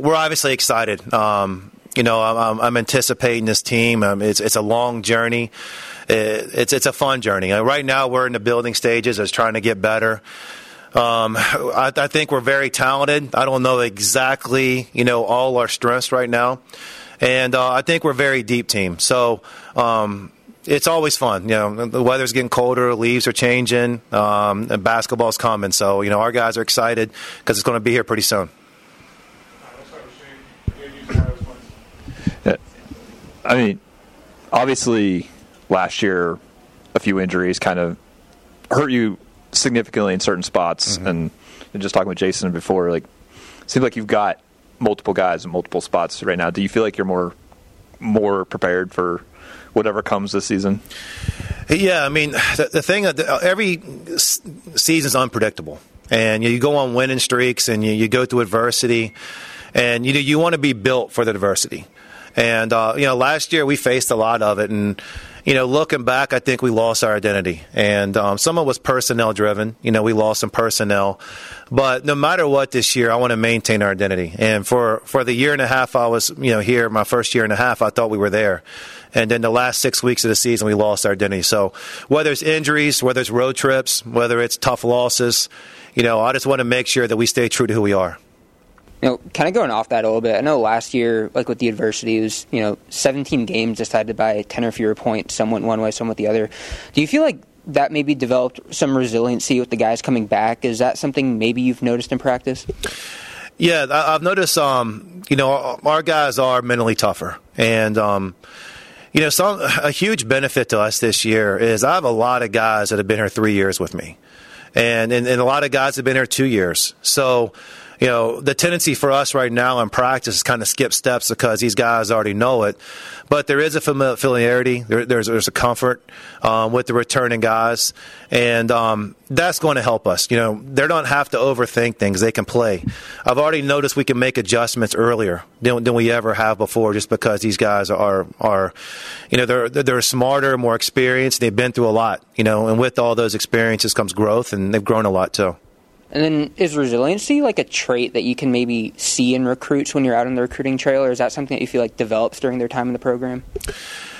we're obviously excited. You know, I'm anticipating this team. It's a long journey. It's a fun journey. Right now we're in the building stages of trying to get better. I think we're very talented. I don't know exactly, you know, all our strengths right now. And I think we're a very deep team. So it's always fun. You know, the weather's getting colder, leaves are changing, and basketball's coming. So, you know, our guys are excited because it's going to be here pretty soon. I mean, obviously last year a few injuries kind of hurt you significantly in certain spots. Mm-hmm. And just talking with Jason before, like, it seems like you've got multiple guys in multiple spots right now. Do you feel like you're more prepared for whatever comes this season? Yeah, I mean, the thing, every season's unpredictable. And you go on winning streaks and you go through adversity. And you want to be built for the adversity. And, you know, last year we faced a lot of it. And, you know, looking back, I think we lost our identity. And some of it was personnel driven. You know, we lost some personnel. But no matter what this year, I want to maintain our identity. And for the year and a half I was, you know, here, my first year and a half, I thought we were there. And then the last 6 weeks of the season, we lost our identity. So whether it's injuries, whether it's road trips, whether it's tough losses, you know, I just want to make sure that we stay true to who we are. You know, kind of going off that a little bit, I know last year, like with the adversity, it was, you know, 17 games decided by 10 or fewer points. Some went one way, some went the other. Do you feel like that maybe developed some resiliency with the guys coming back? Is that something maybe you've noticed in practice? Yeah, I've noticed, you know, our guys are mentally tougher. And, you know, a huge benefit to us this year is I have a lot of guys that have been here 3 years with me. And a lot of guys have been here 2 years. So, you know, the tendency for us right now in practice is kind of skip steps because these guys already know it. But there is a familiarity. There's a comfort with the returning guys. And that's going to help us. You know, they don't have to overthink things. They can play. I've already noticed we can make adjustments earlier than we ever have before just because these guys are you know, they're smarter, more experienced. They've been through a lot, you know, and with all those experiences comes growth, and they've grown a lot too. And then is resiliency like a trait that you can maybe see in recruits when you're out on the recruiting trail, or is that something that you feel like develops during their time in the program?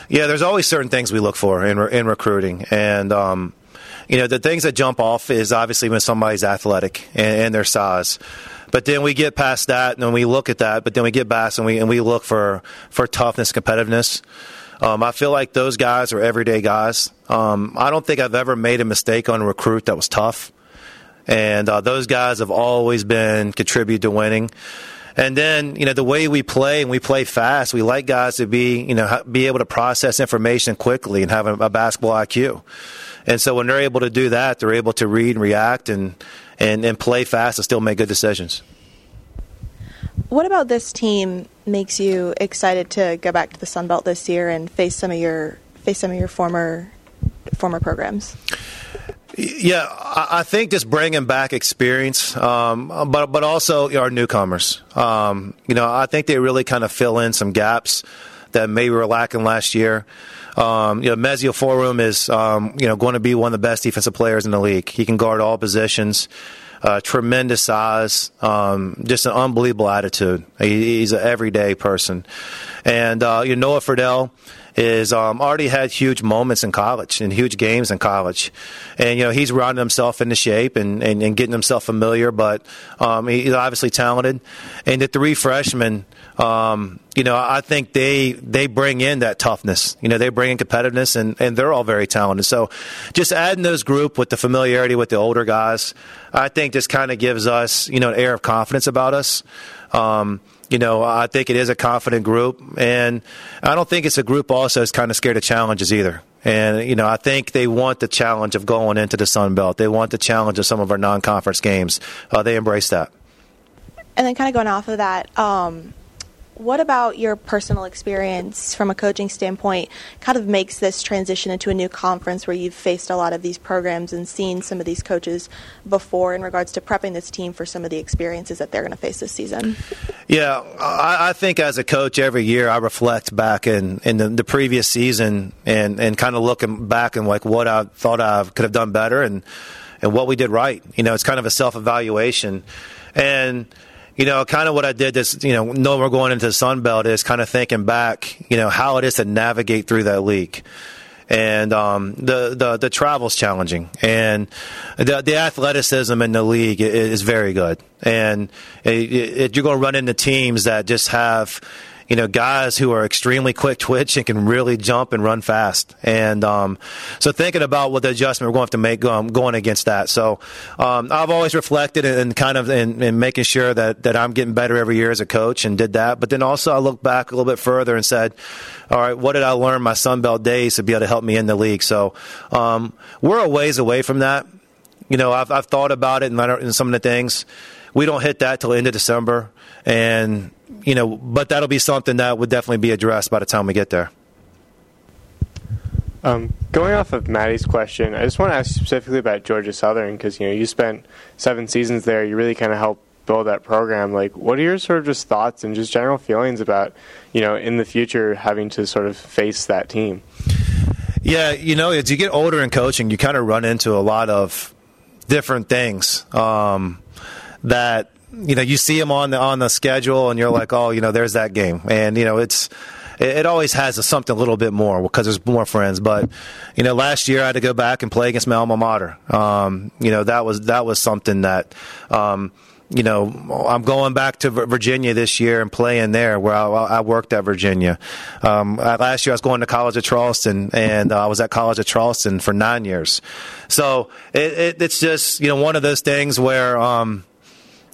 Yeah, there's always certain things we look for in recruiting. And, you know, the things that jump off is obviously when somebody's athletic and their size. But then we get past that and we look at that, but then we get back and we look for toughness, competitiveness. I feel like those guys are everyday guys. I don't think I've ever made a mistake on a recruit that was tough. And those guys have always been contribute to winning. And then, you know, the way we play and we play fast, we like guys to be, you know, be able to process information quickly and have a basketball IQ. And so when they're able to do that, they're able to read and react and play fast and still make good decisions. What about this team makes you excited to go back to the Sun Belt this year and face some of your former programs? Yeah, I think just bringing back experience, but also our newcomers. You know, I think they really kind of fill in some gaps that maybe were lacking last year. You know, Mezie Offurum is, you know, going to be one of the best defensive players in the league. He can guard all positions, tremendous size, just an unbelievable attitude. He's an everyday person. And, you know, Noah Ferdell is already had huge moments in college and huge games in college. And, you know, he's rounding himself into shape and getting himself familiar, but he's obviously talented. And the three freshmen, you know, I think they bring in that toughness. You know, they bring in competitiveness, and they're all very talented. So just adding those group with the familiarity with the older guys, I think just kind of gives us, you know, an air of confidence about us. You know, I think it is a confident group, and I don't think it's a group also that's kind of scared of challenges either. And, you know, I think they want the challenge of going into the Sun Belt. They want the challenge of some of our non-conference games. They embrace that. And then kind of going off of that, what about your personal experience from a coaching standpoint kind of makes this transition into a new conference where you've faced a lot of these programs and seen some of these coaches before in regards to prepping this team for some of the experiences that they're going to face this season? Yeah, I think as a coach every year I reflect back in the previous season and kind of looking back and like what I thought I could have done better and what we did right. You know, it's kind of a self-evaluation. And you know, kind of what I did this, you know, knowing we're going into the Sunbelt is kind of thinking back, you know, how it is to navigate through that league. And the travel's challenging, and the athleticism in the league is very good. And you're going to run into teams that just have, you know, guys who are extremely quick twitch and can really jump and run fast. And so thinking about what the adjustment we're going to have to make going against that. So I've always reflected and kind of in making sure that I'm getting better every year as a coach, and did that. But then also I looked back a little bit further and said, all right, what did I learn my Sunbelt days to be able to help me in the league? So we're a ways away from that. You know, I've thought about it and some of the things. We don't hit that till the end of December. And, you know, but that'll be something that would definitely be addressed by the time we get there. Going off of Maddie's question, I just want to ask specifically about Georgia Southern, because, you know, you spent 7 seasons there. You really kind of helped build that program. Like, what are your sort of just thoughts and just general feelings about, you know, in the future having to sort of face that team? Yeah, you know, as you get older in coaching, you kind of run into a lot of different things that, you know, you see them on the schedule and you're like, oh, you know, there's that game. And, you know, it always has something a little bit more because there's more friends. But, you know, last year I had to go back and play against my alma mater. You know, that was something that, you know, I'm going back to Virginia this year and playing there where I worked at Virginia. Last year I was going to College of Charleston, and I was at College of Charleston for 9 years. So it's just, you know, one of those things where,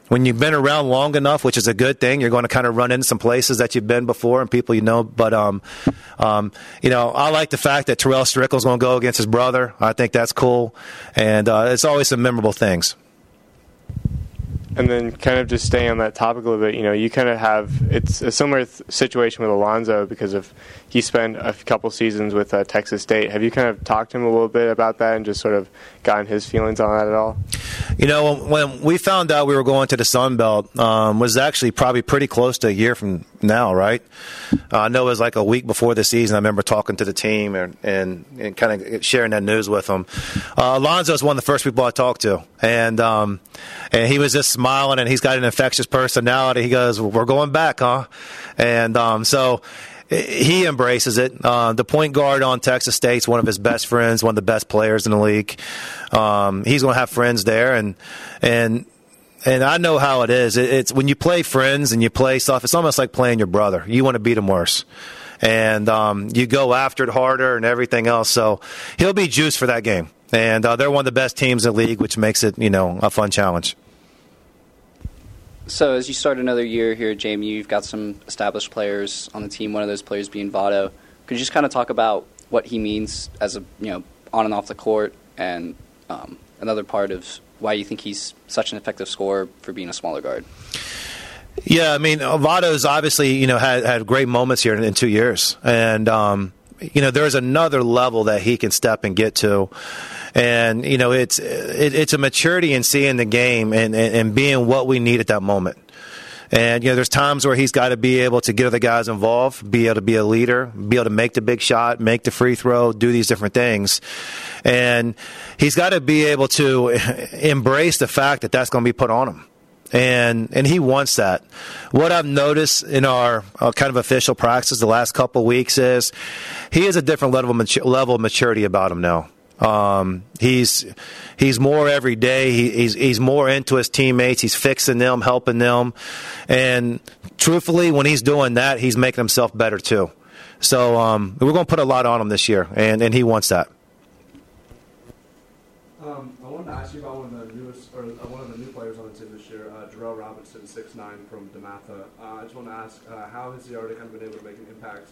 when you've been around long enough, which is a good thing, you're going to kind of run into some places that you've been before and people you know. But, you know, I like the fact that Terrell Strickle's going to go against his brother. I think that's cool. And it's always some memorable things. And then kind of just staying on that topic a little bit, you know, you kind of have – it's a similar situation with Alonzo because of he spent a couple seasons with Texas State. Have you kind of talked to him a little bit about that and just sort of gotten his feelings on that at all? You know, when we found out we were going to the Sun Belt, was actually probably pretty close to a year from now, right? I know it was like a week before the season. I remember talking to the team and kind of sharing that news with them. Alonzo is one of the first people I talked to, and he was just smiling, and he's got an infectious personality. He goes, "We're going back, huh?" And so he embraces it. The point guard on Texas State's one of his best friends, one of the best players in the league. He's going to have friends there, and I know how it is. It's when you play friends and you play stuff, it's almost like playing your brother. You want to beat him worse. And you go after it harder and everything else. So he'll be juiced for that game. And they're one of the best teams in the league, which makes it, you know, a fun challenge. So as you start another year here at JMU, you've got some established players on the team, one of those players being Votto. Could you just kind of talk about what he means as a, you know, on and off the court, and another part of why you think he's such an effective scorer for being a smaller guard? Yeah, I mean, Votto's obviously, you know, had great moments here in 2 years. And, you know, there's another level that he can step and get to. And, you know, it's a maturity in seeing the game and being what we need at that moment. And, you know, there's times where he's got to be able to get other guys involved, be able to be a leader, be able to make the big shot, make the free throw, do these different things. And he's got to be able to embrace the fact that that's going to be put on him. And he wants that. What I've noticed in our kind of official practice the last couple of weeks is he has a different level of maturity about him now. He's more every day. He's more into his teammates. He's fixing them, helping them. And truthfully, when he's doing that, he's making himself better too. So we're going to put a lot on him this year, and he wants that. I wanted to ask you about one of the new players on the team this year, Jarrell Robinson, 6'9", from DeMatha. I just want to ask, how has he already kind of been able to make an impact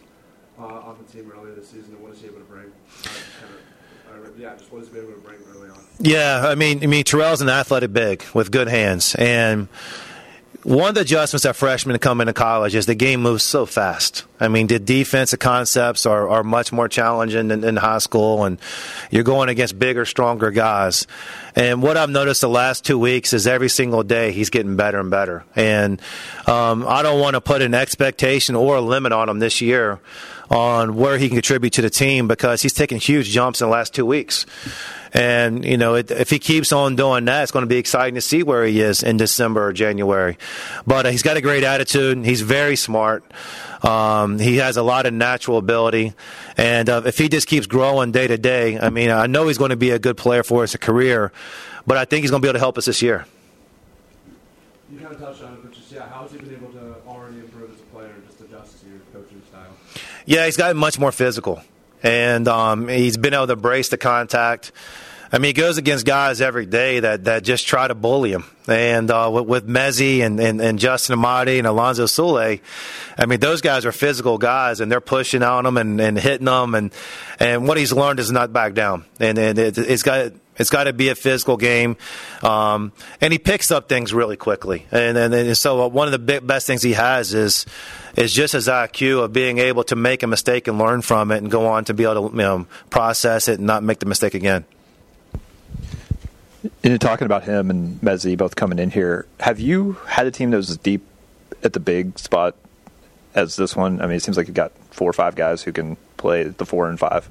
on the team earlier this season, and what is he able to bring? Just what has he been able to bring early on? Yeah, I mean, Terrell's an athletic big with good hands, and one of the adjustments that freshmen come into college is the game moves so fast. I mean, the defensive concepts are much more challenging than in high school, and you're going against bigger, stronger guys. And what I've noticed the last 2 weeks is every single day he's getting better and better. And I don't want to put an expectation or a limit on him this year on where he can contribute to the team, because he's taken huge jumps in the last 2 weeks. And, you know, if he keeps on doing that, it's going to be exciting to see where he is in December or January. But he's got a great attitude. He's very smart. He has a lot of natural ability. And if he just keeps growing day to day, I mean, I know he's going to be a good player for us, a career, but I think he's going to be able to help us this year. You kind of touched on it, but just, how has he been able to already improve as a player and just adjust to your coaching style? Yeah, he's gotten much more physical. And he's been able to brace the contact. I mean, he goes against guys every day that just try to bully him. And with Mezie and Justin Amati and Alonzo Sule, I mean, those guys are physical guys, and they're pushing on him and hitting him. And what he's learned is not back down. And it's got to be a physical game. And he picks up things really quickly. And so one of the best things he has is just his IQ of being able to make a mistake and learn from it and go on to be able to process it and not make the mistake again. In talking about him and Mezie both coming in here, have you had a team that was as deep at the big spot as this one? I mean, it seems like you've got 4 or 5 guys who can play the 4 and 5.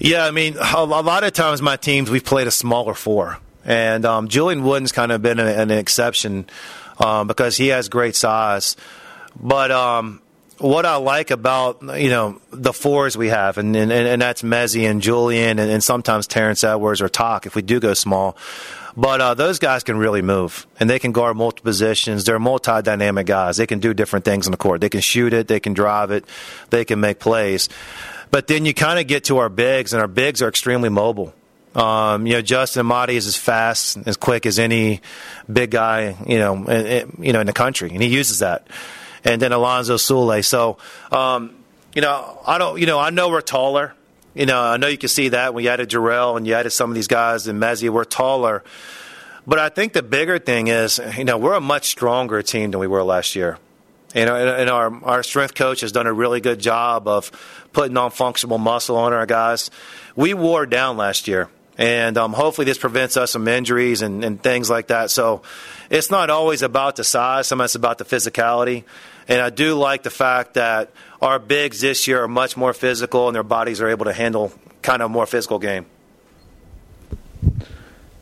Yeah, I mean, a lot of times my teams, we've played a smaller 4. And Julian Wooden's kind of been an exception because he has great size. But what I like about, the 4s we have, and that's Mezie and Julian and sometimes Terrence Edwards or Toc if we do go small. But those guys can really move, and they can guard multiple positions. They're multi-dynamic guys. They can do different things on the court. They can shoot it. They can drive it. They can make plays. But then you kind of get to our bigs, and our bigs are extremely mobile. Justin Amati is as fast, as quick as any big guy, in the country, and he uses that. And then Alonzo Sule. So, I know we're taller. I know you can see that when you added Jarrell and you added some of these guys in Mezie, we're taller. But I think the bigger thing is, we're a much stronger team than we were last year. And our strength coach has done a really good job of putting on functional muscle on our guys. We wore down last year, and hopefully this prevents us from injuries and things like that. So it's not always about the size. Sometimes it's about the physicality. And I do like the fact that our bigs this year are much more physical, and their bodies are able to handle kind of a more physical game.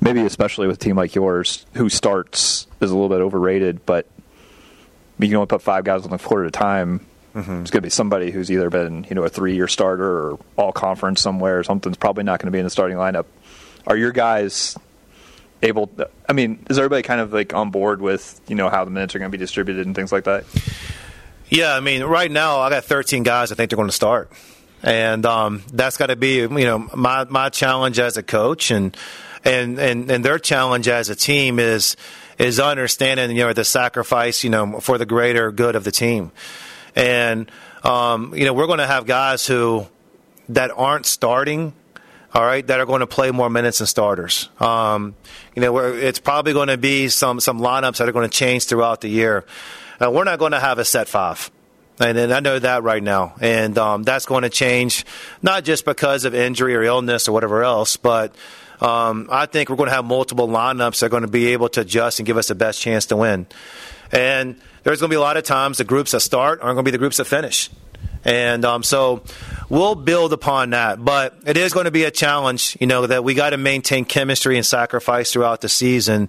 Maybe especially with a team like yours, who starts is a little bit overrated, but you can only put 5 guys on the floor at a time. Mm-hmm. It's going to be somebody who's either been, a 3-year starter or all-conference somewhere or something's probably not going to be in the starting lineup. Are your guys able – is everybody kind of like on board with, how the minutes are going to be distributed and things like that? Yeah, right now I got 13 guys I think they're going to start. And that's got to be, my challenge as a coach and their challenge as a team is understanding, the sacrifice, for the greater good of the team. And, we're going to have guys that aren't starting, all right, that are going to play more minutes than starters. It's probably going to be some lineups that are going to change throughout the year. We're not going to have a set 5. And I know that right now. And that's going to change, not just because of injury or illness or whatever else, but I think we're going to have multiple lineups that are going to be able to adjust and give us the best chance to win. And there's going to be a lot of times the groups that start aren't going to be the groups that finish. And so we'll build upon that. But it is going to be a challenge, that we got to maintain chemistry and sacrifice throughout the season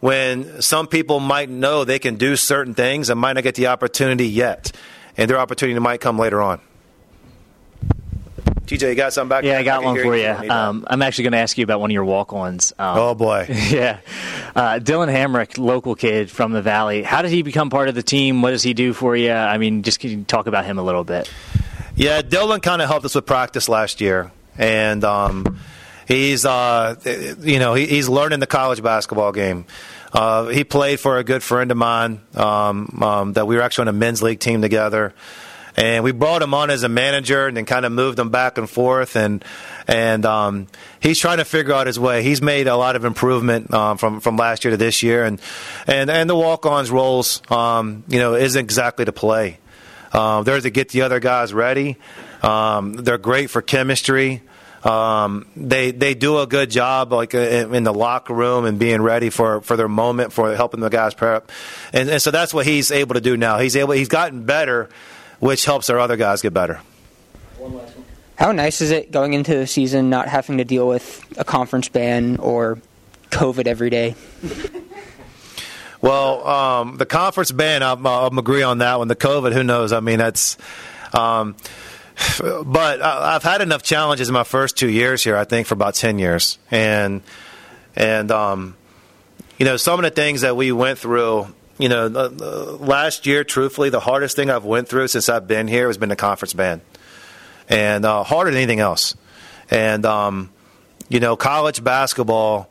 when some people might know they can do certain things and might not get the opportunity yet. And their opportunity might come later on. TJ, you got something back? Yeah, I got one for you. I'm actually going to ask you about one of your walk-ons. Oh, boy. Yeah. Dylan Hamrick, local kid from the Valley. How did he become part of the team? What does he do for you? Just can you talk about him a little bit? Yeah, Dylan kind of helped us with practice last year. And he's learning the college basketball game. He played for a good friend of mine that we were actually on a men's league team together. And we brought him on as a manager and then kind of moved him back and forth. And he's trying to figure out his way. He's made a lot of improvement from last year to this year. And the walk-ons roles, isn't exactly to play. They're to get the other guys ready. They're great for chemistry. They do a good job like in the locker room and being ready for their moment, for helping the guys prep. And so that's what he's able to do now. He's gotten better, which helps our other guys get better. One last one. How nice is it going into the season not having to deal with a conference ban or COVID every day? Well, the conference ban, I'm agree on that one. The COVID, who knows? I mean, that's but I've had enough challenges in my first 2 years here, I think, for about 10 years. And you know, some of the things that we went through, you know, last year, truthfully, the hardest thing I've went through since I've been here has been the conference ban. And harder than anything else. And, you know, college basketball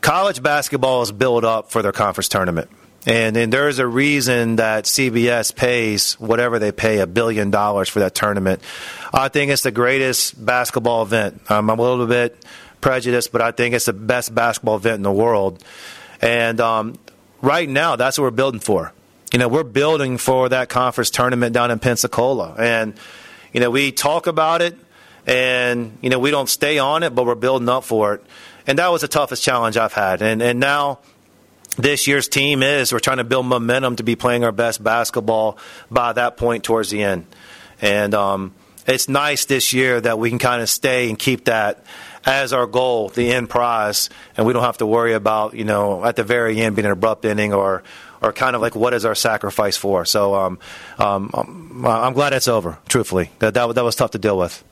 is built up for their conference tournament. And there is a reason that CBS pays whatever they pay, $1 billion for that tournament. I think it's the greatest basketball event. I'm a little bit prejudiced, but I think it's the best basketball event in the world. And right now, that's what we're building for. You know, we're building for that conference tournament down in Pensacola. And, you know, we talk about it and, you know, we don't stay on it, but we're building up for it. And that was the toughest challenge I've had. And now this year's team is, we're trying to build momentum to be playing our best basketball by that point towards the end. And it's nice this year that we can kind of stay and keep that as our goal, the end prize, and we don't have to worry about, you know, at the very end being an abrupt ending or kind of like what is our sacrifice for. So I'm glad it's over, truthfully. That was tough to deal with.